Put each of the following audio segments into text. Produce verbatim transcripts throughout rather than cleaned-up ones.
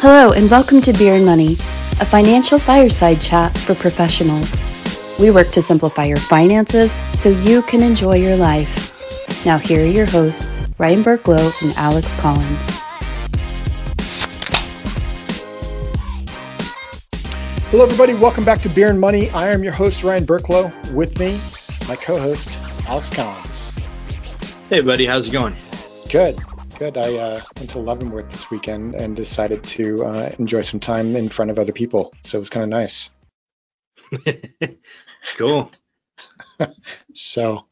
Hello and welcome to Beer and Money, a financial fireside chat for professionals. We work to simplify your finances so you can enjoy your life. Now here are your hosts, Ryan Burklow and Alex Collins. Hello everybody, welcome back to Beer and Money. I am your host, Ryan Burklow. With me, my co-host, Alex Collins. Hey buddy, how's it going? Good. Good. I uh, went to Leavenworth this weekend and decided to uh, enjoy some time in front of other people. So it was kind of nice. Cool. So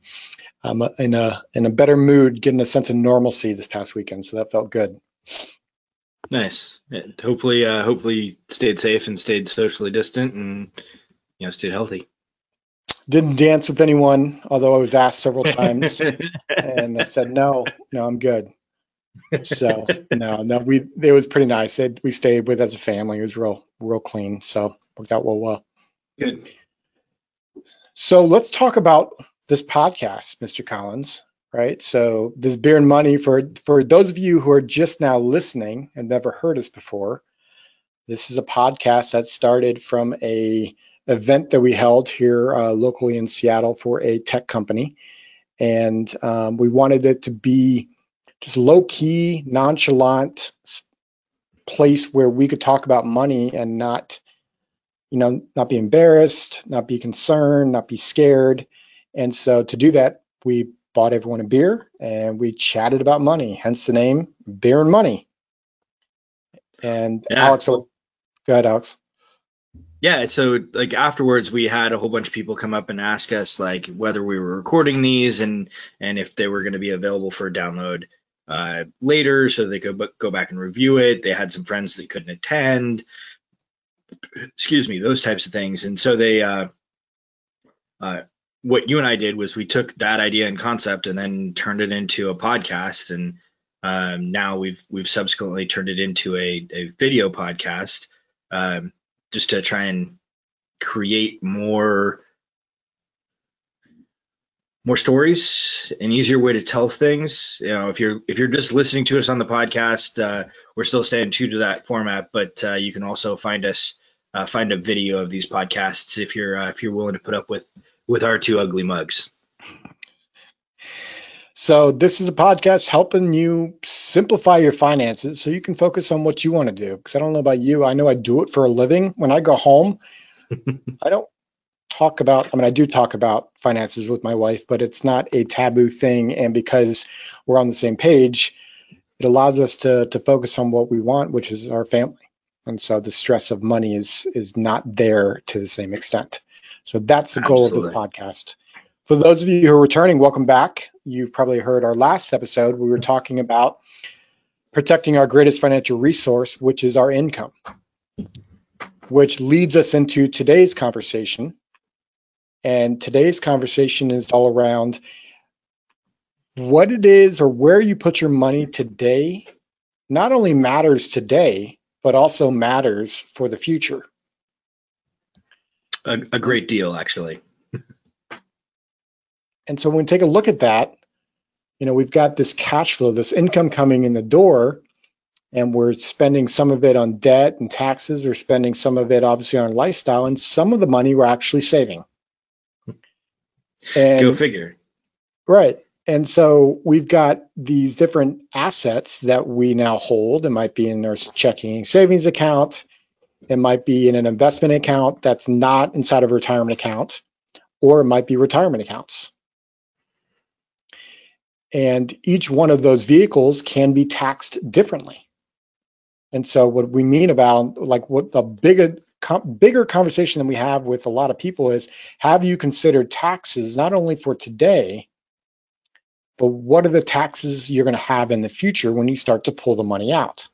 I'm um, in a in a better mood, getting a sense of normalcy this past weekend. So that felt good. Nice. And hopefully, uh, hopefully stayed safe and stayed socially distant and, you know, stayed healthy. Didn't dance with anyone, although I was asked several times and I said, no, no, I'm good. So no, no, we it was pretty nice. It, we stayed with as a family. It was real, real clean. So worked out well, well. Good. So let's talk about this podcast, Mister Collins. Right. So this Beer and Money, for for those of you who are just now listening and never heard us before, this is a podcast that started from a event that we held here uh, locally in Seattle for a tech company, and um, we wanted it to be just low-key, nonchalant place where we could talk about money and not, you know, not be embarrassed, not be concerned, not be scared. And so to do that, we bought everyone a beer and we chatted about money, hence the name Beer and Money. And yeah. Alex, go ahead, Alex. Yeah, so like afterwards, we had a whole bunch of people come up and ask us like whether we were recording these and and if they were going to be available for download uh, later, so they could b- go back and review it. They had some friends that couldn't attend. Excuse me, those types of things. And so they, uh, uh, what you and I did was we took that idea and concept and then turned it into a podcast. And um, now we've we've subsequently turned it into a, a video podcast. Um, just to try and create more more stories, an easier way to tell things. You know, if you're if you're just listening to us on the podcast, uh, we're still staying true to that format, but uh, you can also find us uh, find a video of these podcasts if you're uh, if you're willing to put up with with our two ugly mugs. So this is a podcast helping you simplify your finances so you can focus on what you want to do. Because I don't know about you, I know I do it for a living. When I go home, I don't talk about, I mean, I do talk about finances with my wife, but it's not a taboo thing. And because we're on the same page, it allows us to to focus on what we want, which is our family. And so the stress of money is is not there to the same extent. So that's the goal Absolutely. Of this podcast. For those of you who are returning, welcome back. You've probably heard our last episode. We were talking about protecting our greatest financial resource, which is our income, which leads us into today's conversation. And today's conversation is all around what it is or where you put your money today not only matters today, but also matters for the future. A, a great deal, actually. And so when we take a look at that, you know, we've got this cash flow, this income coming in the door, and we're spending some of it on debt and taxes, or spending some of it obviously on lifestyle, and some of the money we're actually saving. And, go figure. Right. And so we've got these different assets that we now hold. It might be in our checking savings account. It might be in an investment account that's not inside of a retirement account, or it might be retirement accounts. And each one of those vehicles can be taxed differently. And so what we mean about, like, what the bigger bigger conversation that we have with a lot of people is, have you considered taxes not only for today, but what are the taxes you're going to have in the future when you start to pull the money out?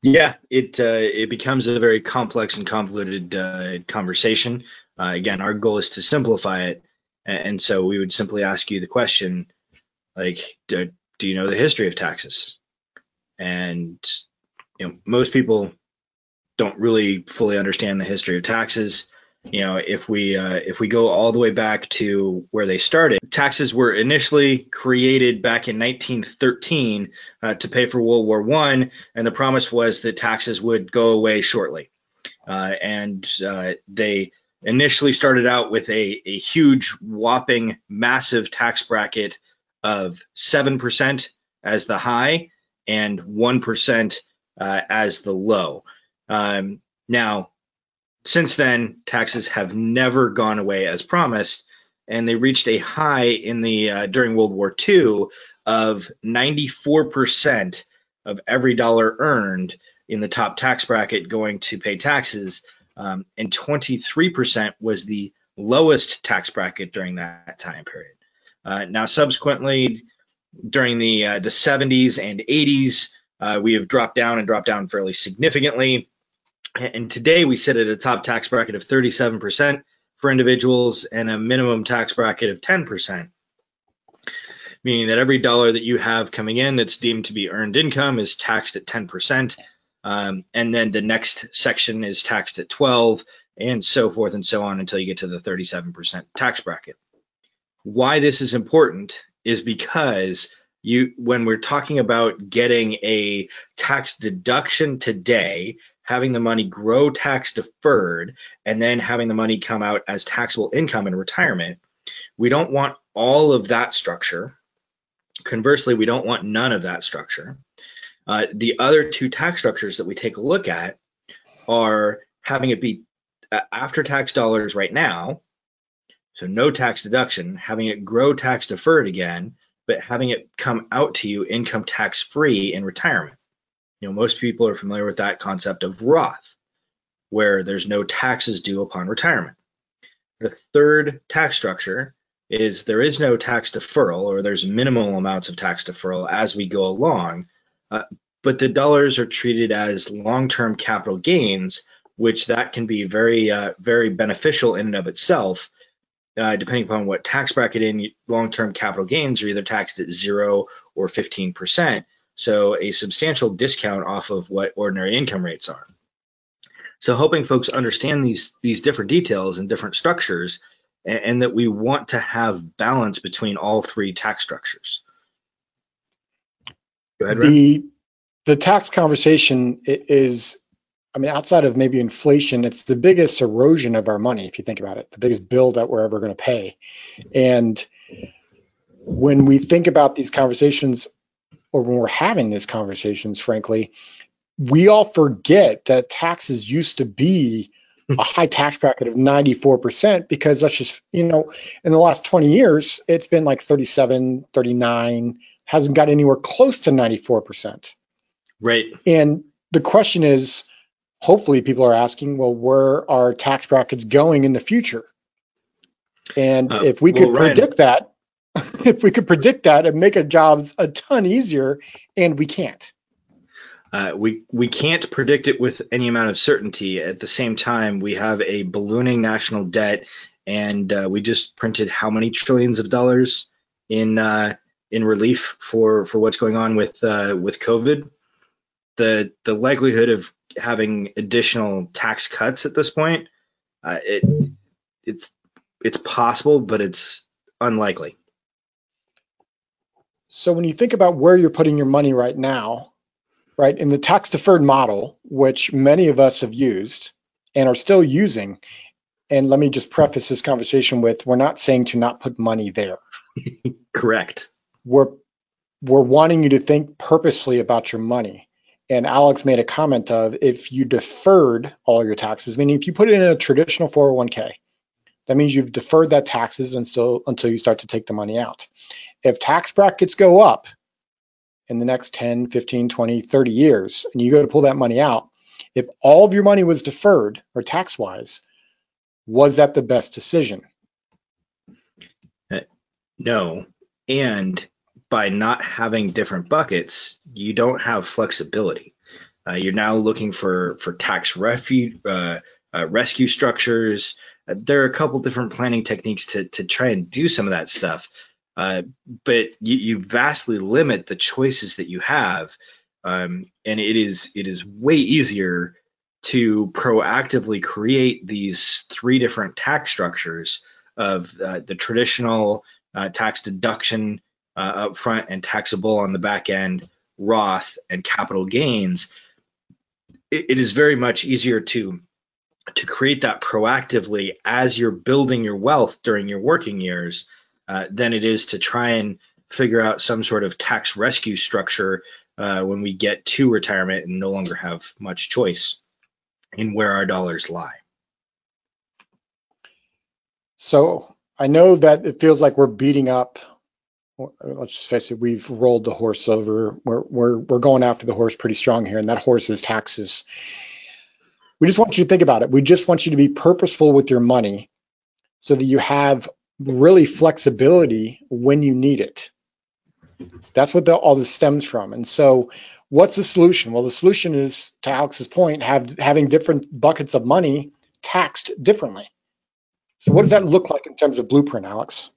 Yeah, it uh, it becomes a very complex and convoluted uh, conversation. Uh, again, our goal is to simplify it. And so we would simply ask you the question, like, do, do you know the history of taxes? And, you know, most people don't really fully understand the history of taxes. You know, if we uh, if we go all the way back to where they started, taxes were initially created back in nineteen thirteen uh, to pay for World War One, and the promise was that taxes would go away shortly. Uh, and uh, they initially started out with a, a huge, whopping, massive tax bracket of seven percent as the high and one percent uh, as the low. Um, now, since then, taxes have never gone away as promised, and they reached a high in the uh, during World War Two of ninety-four percent of every dollar earned in the top tax bracket going to pay taxes, um, and twenty-three percent was the lowest tax bracket during that time period. Uh, now, subsequently, during the uh, the seventies and eighties, uh, we have dropped down and dropped down fairly significantly. And today we sit at a top tax bracket of thirty-seven percent for individuals and a minimum tax bracket of ten percent, meaning that every dollar that you have coming in that's deemed to be earned income is taxed at ten percent. Um, and then the next section is taxed at twelve, and so forth and so on until you get to the thirty-seven percent tax bracket. Why this is important is because you, when we're talking about getting a tax deduction today, having the money grow tax deferred, and then having the money come out as taxable income in retirement, we don't want all of that structure. Conversely, we don't want none of that structure. Uh, the other two tax structures that we take a look at are having it be after tax dollars right now, so no tax deduction, having it grow tax deferred again, but having it come out to you income tax free in retirement. You know, most people are familiar with that concept of Roth, where there's no taxes due upon retirement. The third tax structure is there is no tax deferral, or there's minimal amounts of tax deferral as we go along, uh, but the dollars are treated as long-term capital gains, which that can be very, uh, very beneficial in and of itself, uh, depending upon what tax bracket in. Long-term capital gains are either taxed at zero or fifteen percent. So a substantial discount off of what ordinary income rates are. So hoping folks understand these, these different details and different structures, and, and that we want to have balance between all three tax structures. Go ahead, Ryan. The, the tax conversation is, I mean, outside of maybe inflation, it's the biggest erosion of our money, if you think about it, the biggest bill that we're ever going to pay. And when we think about these conversations, or when we're having these conversations, frankly, we all forget that taxes used to be a high tax bracket of ninety-four percent, because that's just, you know, in the last twenty years, it's been like thirty-seven, thirty-nine, hasn't got anywhere close to ninety-four percent. Right. And the question is, hopefully people are asking, well, where are tax brackets going in the future? And uh, if we well, could Ryan, predict that, if we could predict that and make our jobs a ton easier, and we can't. Uh, we we can't predict it with any amount of certainty. At the same time, we have a ballooning national debt, and uh, we just printed how many trillions of dollars in uh, in relief for, for what's going on with uh, with COVID. The the likelihood of having additional tax cuts at this point, uh, it it's it's possible, but it's unlikely. So when you think about where you're putting your money right now, right, in the tax deferred model, which many of us have used and are still using, and let me just preface this conversation with, we're not saying to not put money there. Correct. We're we're wanting you to think purposely about your money. And Alex made a comment of, if you deferred all your taxes, meaning if you put it in a traditional four oh one k, that means you've deferred that taxes and still, until you start to take the money out. If tax brackets go up in the next ten, fifteen, twenty, thirty years, and you go to pull that money out, if all of your money was deferred or tax-wise, was that the best decision? No. And by not having different buckets, you don't have flexibility. Uh, you're now looking for, for tax refuge, uh, uh, rescue structures. Uh, there are a couple different planning techniques to, to try and do some of that stuff. Uh, but you, you vastly limit the choices that you have, um, and it is it is way easier to proactively create these three different tax structures of uh, the traditional uh, tax deduction uh, up front and taxable on the back end, Roth and capital gains, it, it is very much easier to to create that proactively as you're building your wealth during your working years uh, than it is to try and figure out some sort of tax rescue structure uh, when we get to retirement and no longer have much choice in where our dollars lie. So I know that it feels like we're beating up, let's just face it, we've rolled the horse over. We're, we're, we're going after the horse pretty strong here, and that horse is taxes. We just want you to think about it. We just want you to be purposeful with your money so that you have really flexibility when you need it. That's what the, all this stems from. And so what's the solution? Well, the solution is, to Alex's point, have having different buckets of money taxed differently. So what does that look like in terms of blueprint, Alex?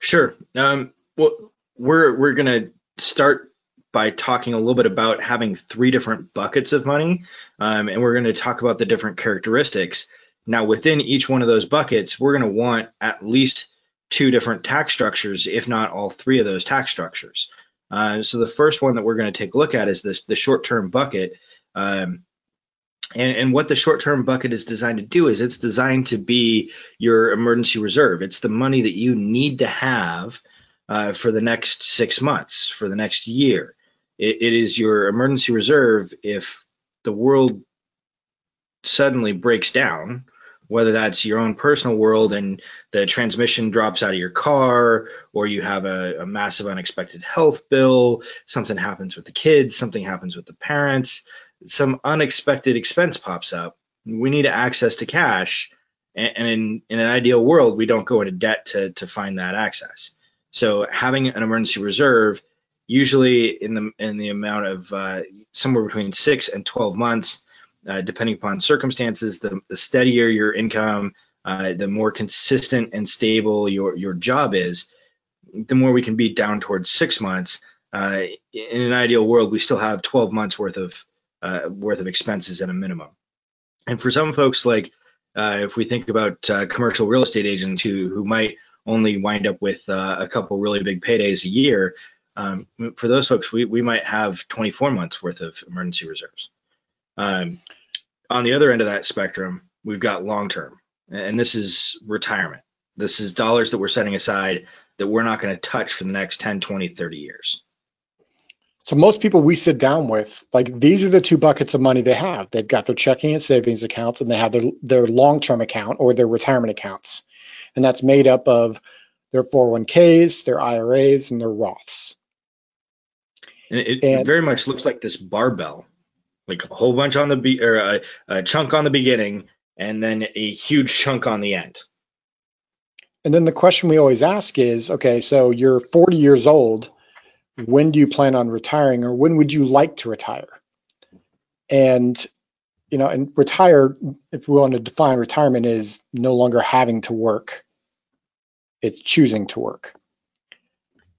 Sure. Um, well, we're we're going to start by talking a little bit about having three different buckets of money, um, and we're going to talk about the different characteristics. Now, within each one of those buckets, we're going to want at least two different tax structures, if not all three of those tax structures. Uh, so the first one that we're going to take a look at is this the short-term bucket. Um, and, and what the short-term bucket is designed to do is it's designed to be your emergency reserve. It's the money that you need to have uh, for the next six months, for the next year. It, it is your emergency reserve if the world suddenly breaks down, whether that's your own personal world and the transmission drops out of your car, or you have a, a massive unexpected health bill, something happens with the kids, something happens with the parents, some unexpected expense pops up. We need access to cash, and, and in, in an ideal world, we don't go into debt to, to find that access. So having an emergency reserve, usually in the in the amount of uh, somewhere between six and twelve months, Uh, depending upon circumstances, the, the steadier your income, uh, the more consistent and stable your, your job is, the more we can be down towards six months. Uh, in an ideal world, we still have twelve months worth of uh, worth of expenses at a minimum. And for some folks, like uh, if we think about uh, commercial real estate agents who, who might only wind up with uh, a couple really big paydays a year, um, for those folks, we, we might have twenty-four months worth of emergency reserves. Um, on the other end of that spectrum, we've got long-term, and this is retirement. This is dollars that we're setting aside that we're not going to touch for the next ten, twenty, thirty years. So most people we sit down with, like, these are the two buckets of money they have. They've got their checking and savings accounts, and they have their, their long-term account or their retirement accounts. And that's made up of their four oh one k's, their I R A's, and their Roths. And it, and, it very much looks like this barbell. Like a whole bunch on the be or a, a chunk on the beginning, and then a huge chunk on the end. And then the question we always ask is, okay, so you're forty years old. When do you plan on retiring, or when would you like to retire? And you know, and retire, if we want to define retirement, is no longer having to work. It's choosing to work.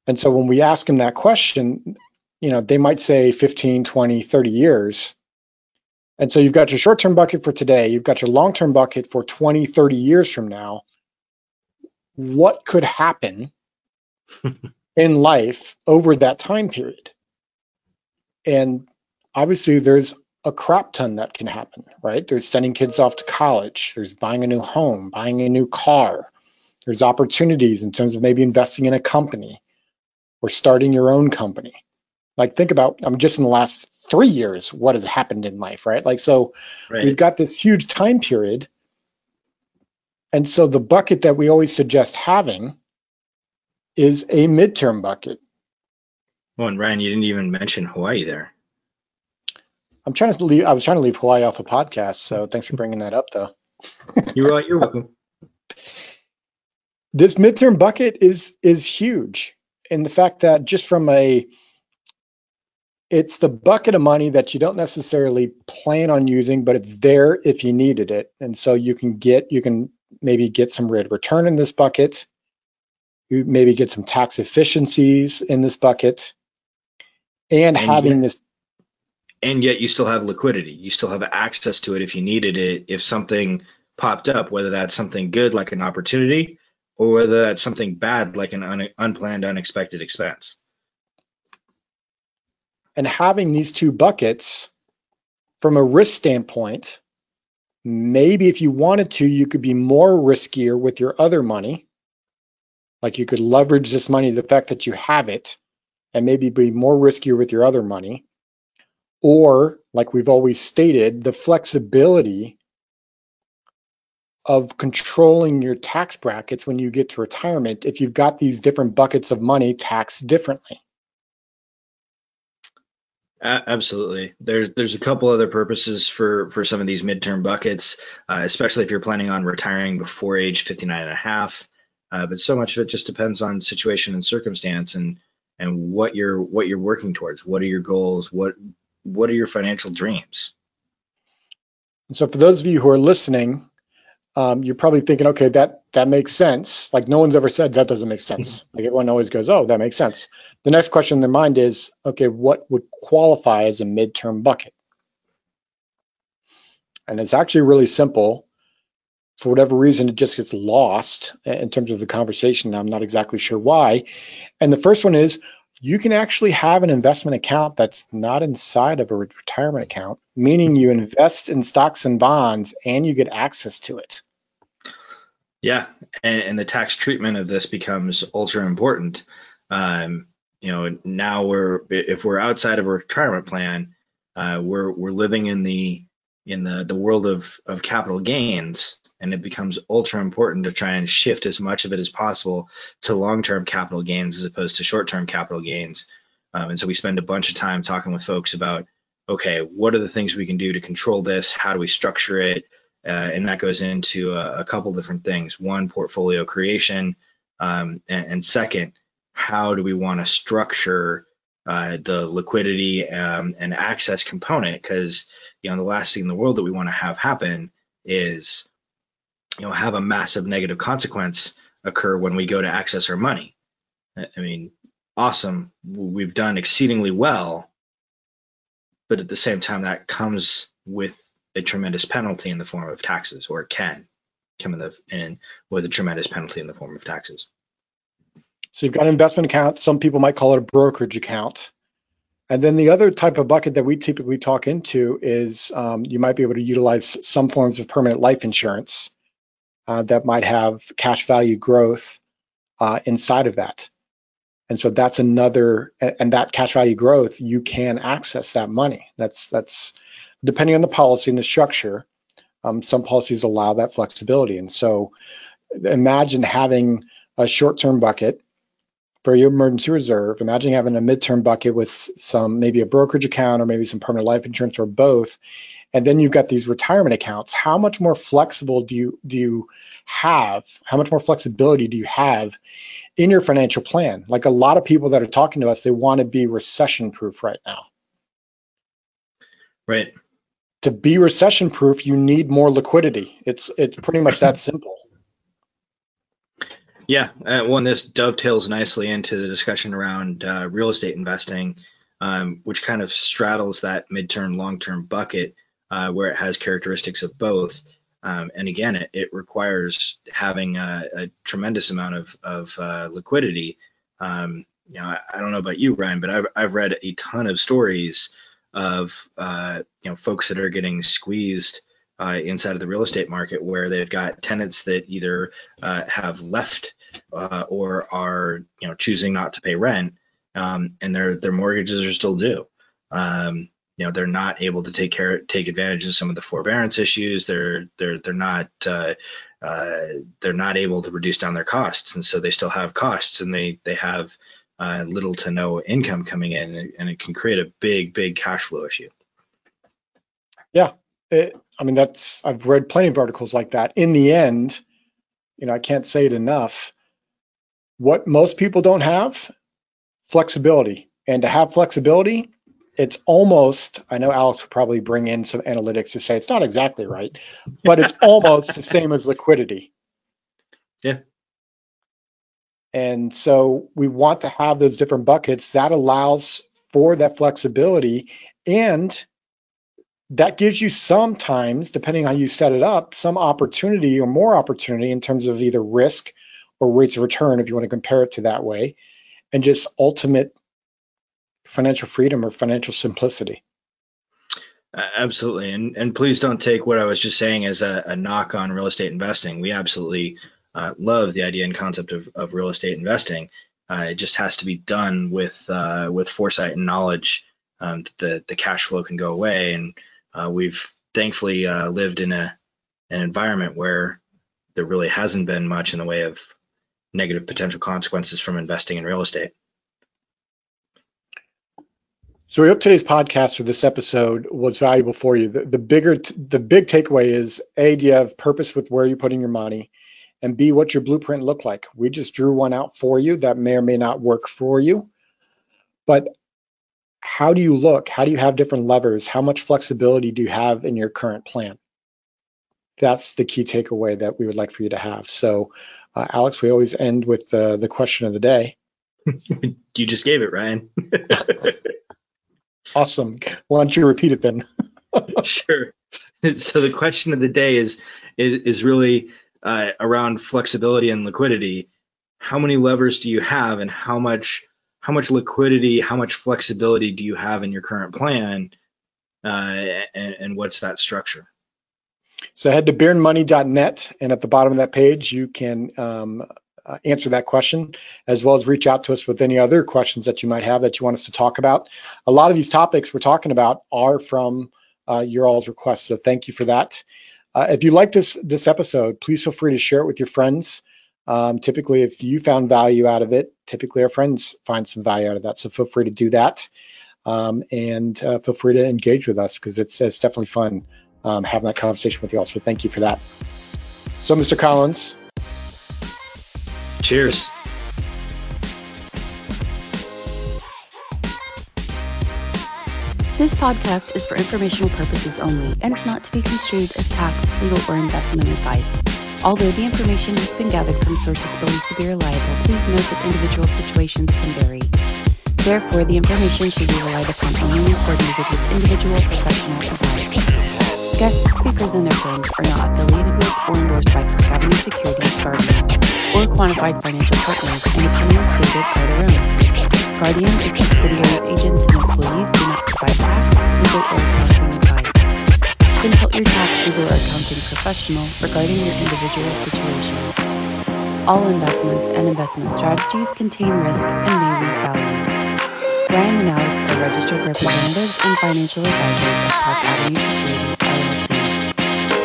And so when we ask them that question, you know, they might say fifteen, twenty, thirty years. And so you've got your short-term bucket for today. You've got your long-term bucket for twenty, thirty years from now. What could happen in life over that time period? And obviously there's a crap ton that can happen, right? There's sending kids off to college. There's buying a new home, buying a new car. There's opportunities in terms of maybe investing in a company or starting your own company. Like, think about, I mean, just in the last three years, what has happened in life, right? Like, so right. We've got this huge time period. And so the bucket that we always suggest having is a midterm bucket. Well, and Ryan, you didn't even mention Hawaii there. I'm trying to leave, I was trying to leave Hawaii off a podcast. So thanks for bringing that up, though. You're right. You're welcome. This midterm bucket is, is huge. And the fact that just from a, it's the bucket of money that you don't necessarily plan on using, but it's there if you needed it. And so you can get, you can maybe get some rate of return in this bucket. You maybe get some tax efficiencies in this bucket. And, and having this. and yet you still have liquidity. You still have access to it if you needed it, if something popped up, whether that's something good like an opportunity or whether that's something bad like an un- unplanned, unexpected expense. And having these two buckets from a risk standpoint, maybe if you wanted to, you could be more riskier with your other money. Like you could leverage this money, the fact that you have it, and maybe be more riskier with your other money. Or, like we've always stated, the flexibility of controlling your tax brackets when you get to retirement if you've got these different buckets of money taxed differently. Absolutely. There's there's a couple other purposes for, for some of these midterm buckets, uh, especially if you're planning on retiring before age fifty-nine and a half. Uh, but so much of it just depends on situation and circumstance and and what you're what you're working towards. What are your goals? What what are your financial dreams? And so for those of you who are listening, um, you're probably thinking, okay, that that makes sense. Like no one's ever said that doesn't make sense. Like everyone always goes, oh, that makes sense. The next question in their mind is, okay, what would qualify as a midterm bucket? And it's actually really simple. For whatever reason, it just gets lost in terms of the conversation. I'm not exactly sure why. And the first one is you can actually have an investment account that's not inside of a retirement account, meaning you invest in stocks and bonds and you get access to it. Yeah, and, and the tax treatment of this becomes ultra important. Um, you know, now we're if we're outside of a retirement plan, uh, we're we're living in the in the, the world of, of capital gains, and it becomes ultra important to try and shift as much of it as possible to long-term capital gains as opposed to short-term capital gains. Um, and so we spend a bunch of time talking with folks about, okay, what are the things we can do to control this? How do we structure it? Uh, and that goes into a, a couple different things. One, portfolio creation. Um, and, and second, how do we want to structure uh, the liquidity um, and access component? Because you know, the last thing in the world that we want to have happen is, you know, have a massive negative consequence occur when we go to access our money. I mean, awesome. We've done exceedingly well, but at the same time, that comes with a tremendous penalty in the form of taxes, or it can come in, the, in with a tremendous penalty in the form of taxes. So you've got an investment account. Some people might call it a brokerage account. And then the other type of bucket that we typically talk into is um, you might be able to utilize some forms of permanent life insurance uh, that might have cash value growth uh, inside of that. And so that's another, and that cash value growth, you can access that money. That's, that's depending on the policy and the structure, um, some policies allow that flexibility. And so imagine having a short-term bucket for your emergency reserve, imagine having a midterm bucket with some, maybe a brokerage account or maybe some permanent life insurance or both. And then you've got these retirement accounts. How much more flexible do you, do you have? How much more flexibility do you have in your financial plan? Like a lot of people that are talking to us, they want to be recession proof right now. Right. To be recession proof, you need more liquidity. It's, it's pretty much that simple. Yeah, uh, one, this dovetails nicely into the discussion around uh, real estate investing, um, which kind of straddles that midterm, long-term bucket uh, where it has characteristics of both. Um, and again, it, it requires having a, a tremendous amount of, of uh, liquidity. Um, you know, I, I don't know about you, Ryan, but I've, I've read a ton of stories of uh, you know, folks that are getting squeezed Uh, inside of the real estate market, where they've got tenants that either uh, have left uh, or are, you know, choosing not to pay rent, um, and their their mortgages are still due. Um, you know, they're not able to take care take advantage of some of the forbearance issues. They're they're they're not uh, uh, they're not able to reduce down their costs, and so they still have costs, and they they have uh, little to no income coming in, and it can create a big big cash flow issue. Yeah. It, I mean, that's, I've read plenty of articles like that. In the end, you know, I can't say it enough. What most people don't have, flexibility. And to have flexibility, it's almost, I know Alex will probably bring in some analytics to say it's not exactly right, but it's almost the same as liquidity. Yeah. And so we want to have those different buckets that allows for that flexibility And that gives you sometimes, depending on how you set it up, some opportunity or more opportunity in terms of either risk or rates of return, if you want to compare it to that way, and just ultimate financial freedom or financial simplicity. Absolutely. And and please don't take what I was just saying as a, a knock on real estate investing. We absolutely uh, love the idea and concept of, of real estate investing. Uh, it just has to be done with uh, with foresight and knowledge um, that the, the cash flow can go away. And uh, we've thankfully uh, lived in a an environment where there really hasn't been much in the way of negative potential consequences from investing in real estate. So we hope today's podcast for this episode was valuable for you. The, the bigger, t- the big takeaway is A, do you have purpose with where you're putting your money, and B, what's your blueprint look like? We just drew one out for you that may or may not work for you, but how do you look? How do you have different levers? How much flexibility do you have in your current plan? That's the key takeaway that we would like for you to have. So uh, Alex, we always end with uh, the question of the day. You just gave it, Ryan. Awesome. Why don't you repeat it then? Sure. So the question of the day is is, is really uh, around flexibility and liquidity. How many levers do you have, and how much how much liquidity, how much flexibility do you have in your current plan, uh, and, and what's that structure? So head to beer and money dot net, and at the bottom of that page, you can um, Uh, answer that question, as well as reach out to us with any other questions that you might have that you want us to talk about. A lot of these topics we're talking about are from uh, your all's requests, so thank you for that. Uh, if you like this this episode, please feel free to share it with your friends. Um, typically, if you found value out of it, typically our friends find some value out of that, so feel free to do that. Um, and uh, feel free to engage with us, because it's, it's definitely fun um, having that conversation with you all, so thank you for that. So, Mister Collins, cheers. This podcast is for informational purposes only and is not to be construed as tax, legal, or investment advice. Although the information has been gathered from sources believed to be reliable, please note that individual situations can vary. Therefore, the information should be relied upon only in accordance with individual professional advice. Guest speakers and their firms are not affiliated with or endorsed by Park Avenue Securities, Guardian, or Quantified Financial Partners, and opinions stated are their own. Guardian, its subsidiaries, agents, and employees do not provide tax, legal, or accounting advice. Consult your tax, legal, or accounting professional regarding your individual situation. All investments and investment strategies contain risk and may lose value. Ryan and Alex are registered representatives and financial advisors of Park Avenue Securities,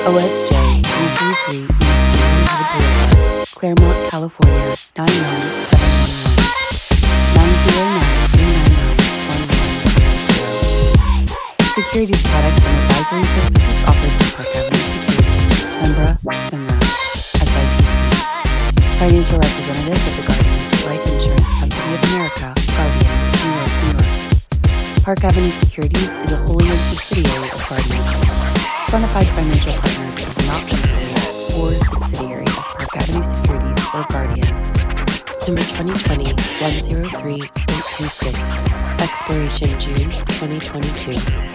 L L C, O S J, one three three, Claremont, California, nine nine seven one one, nine zero nine three nine nine one one zero zero. Securities products and advisory services offered by Park Avenue Securities, FINRA, FINRA, S I P C. Financial representatives of the Guardian Life Insurance Company of America, Guardian. New York, New York. Park Avenue Securities is a wholly owned subsidiary of Guardian. Quantified Financial Partners is not an affiliate or subsidiary of Park Avenue Securities or Guardian. Number twenty twenty, one oh three point two six, expiration June twenty twenty-two.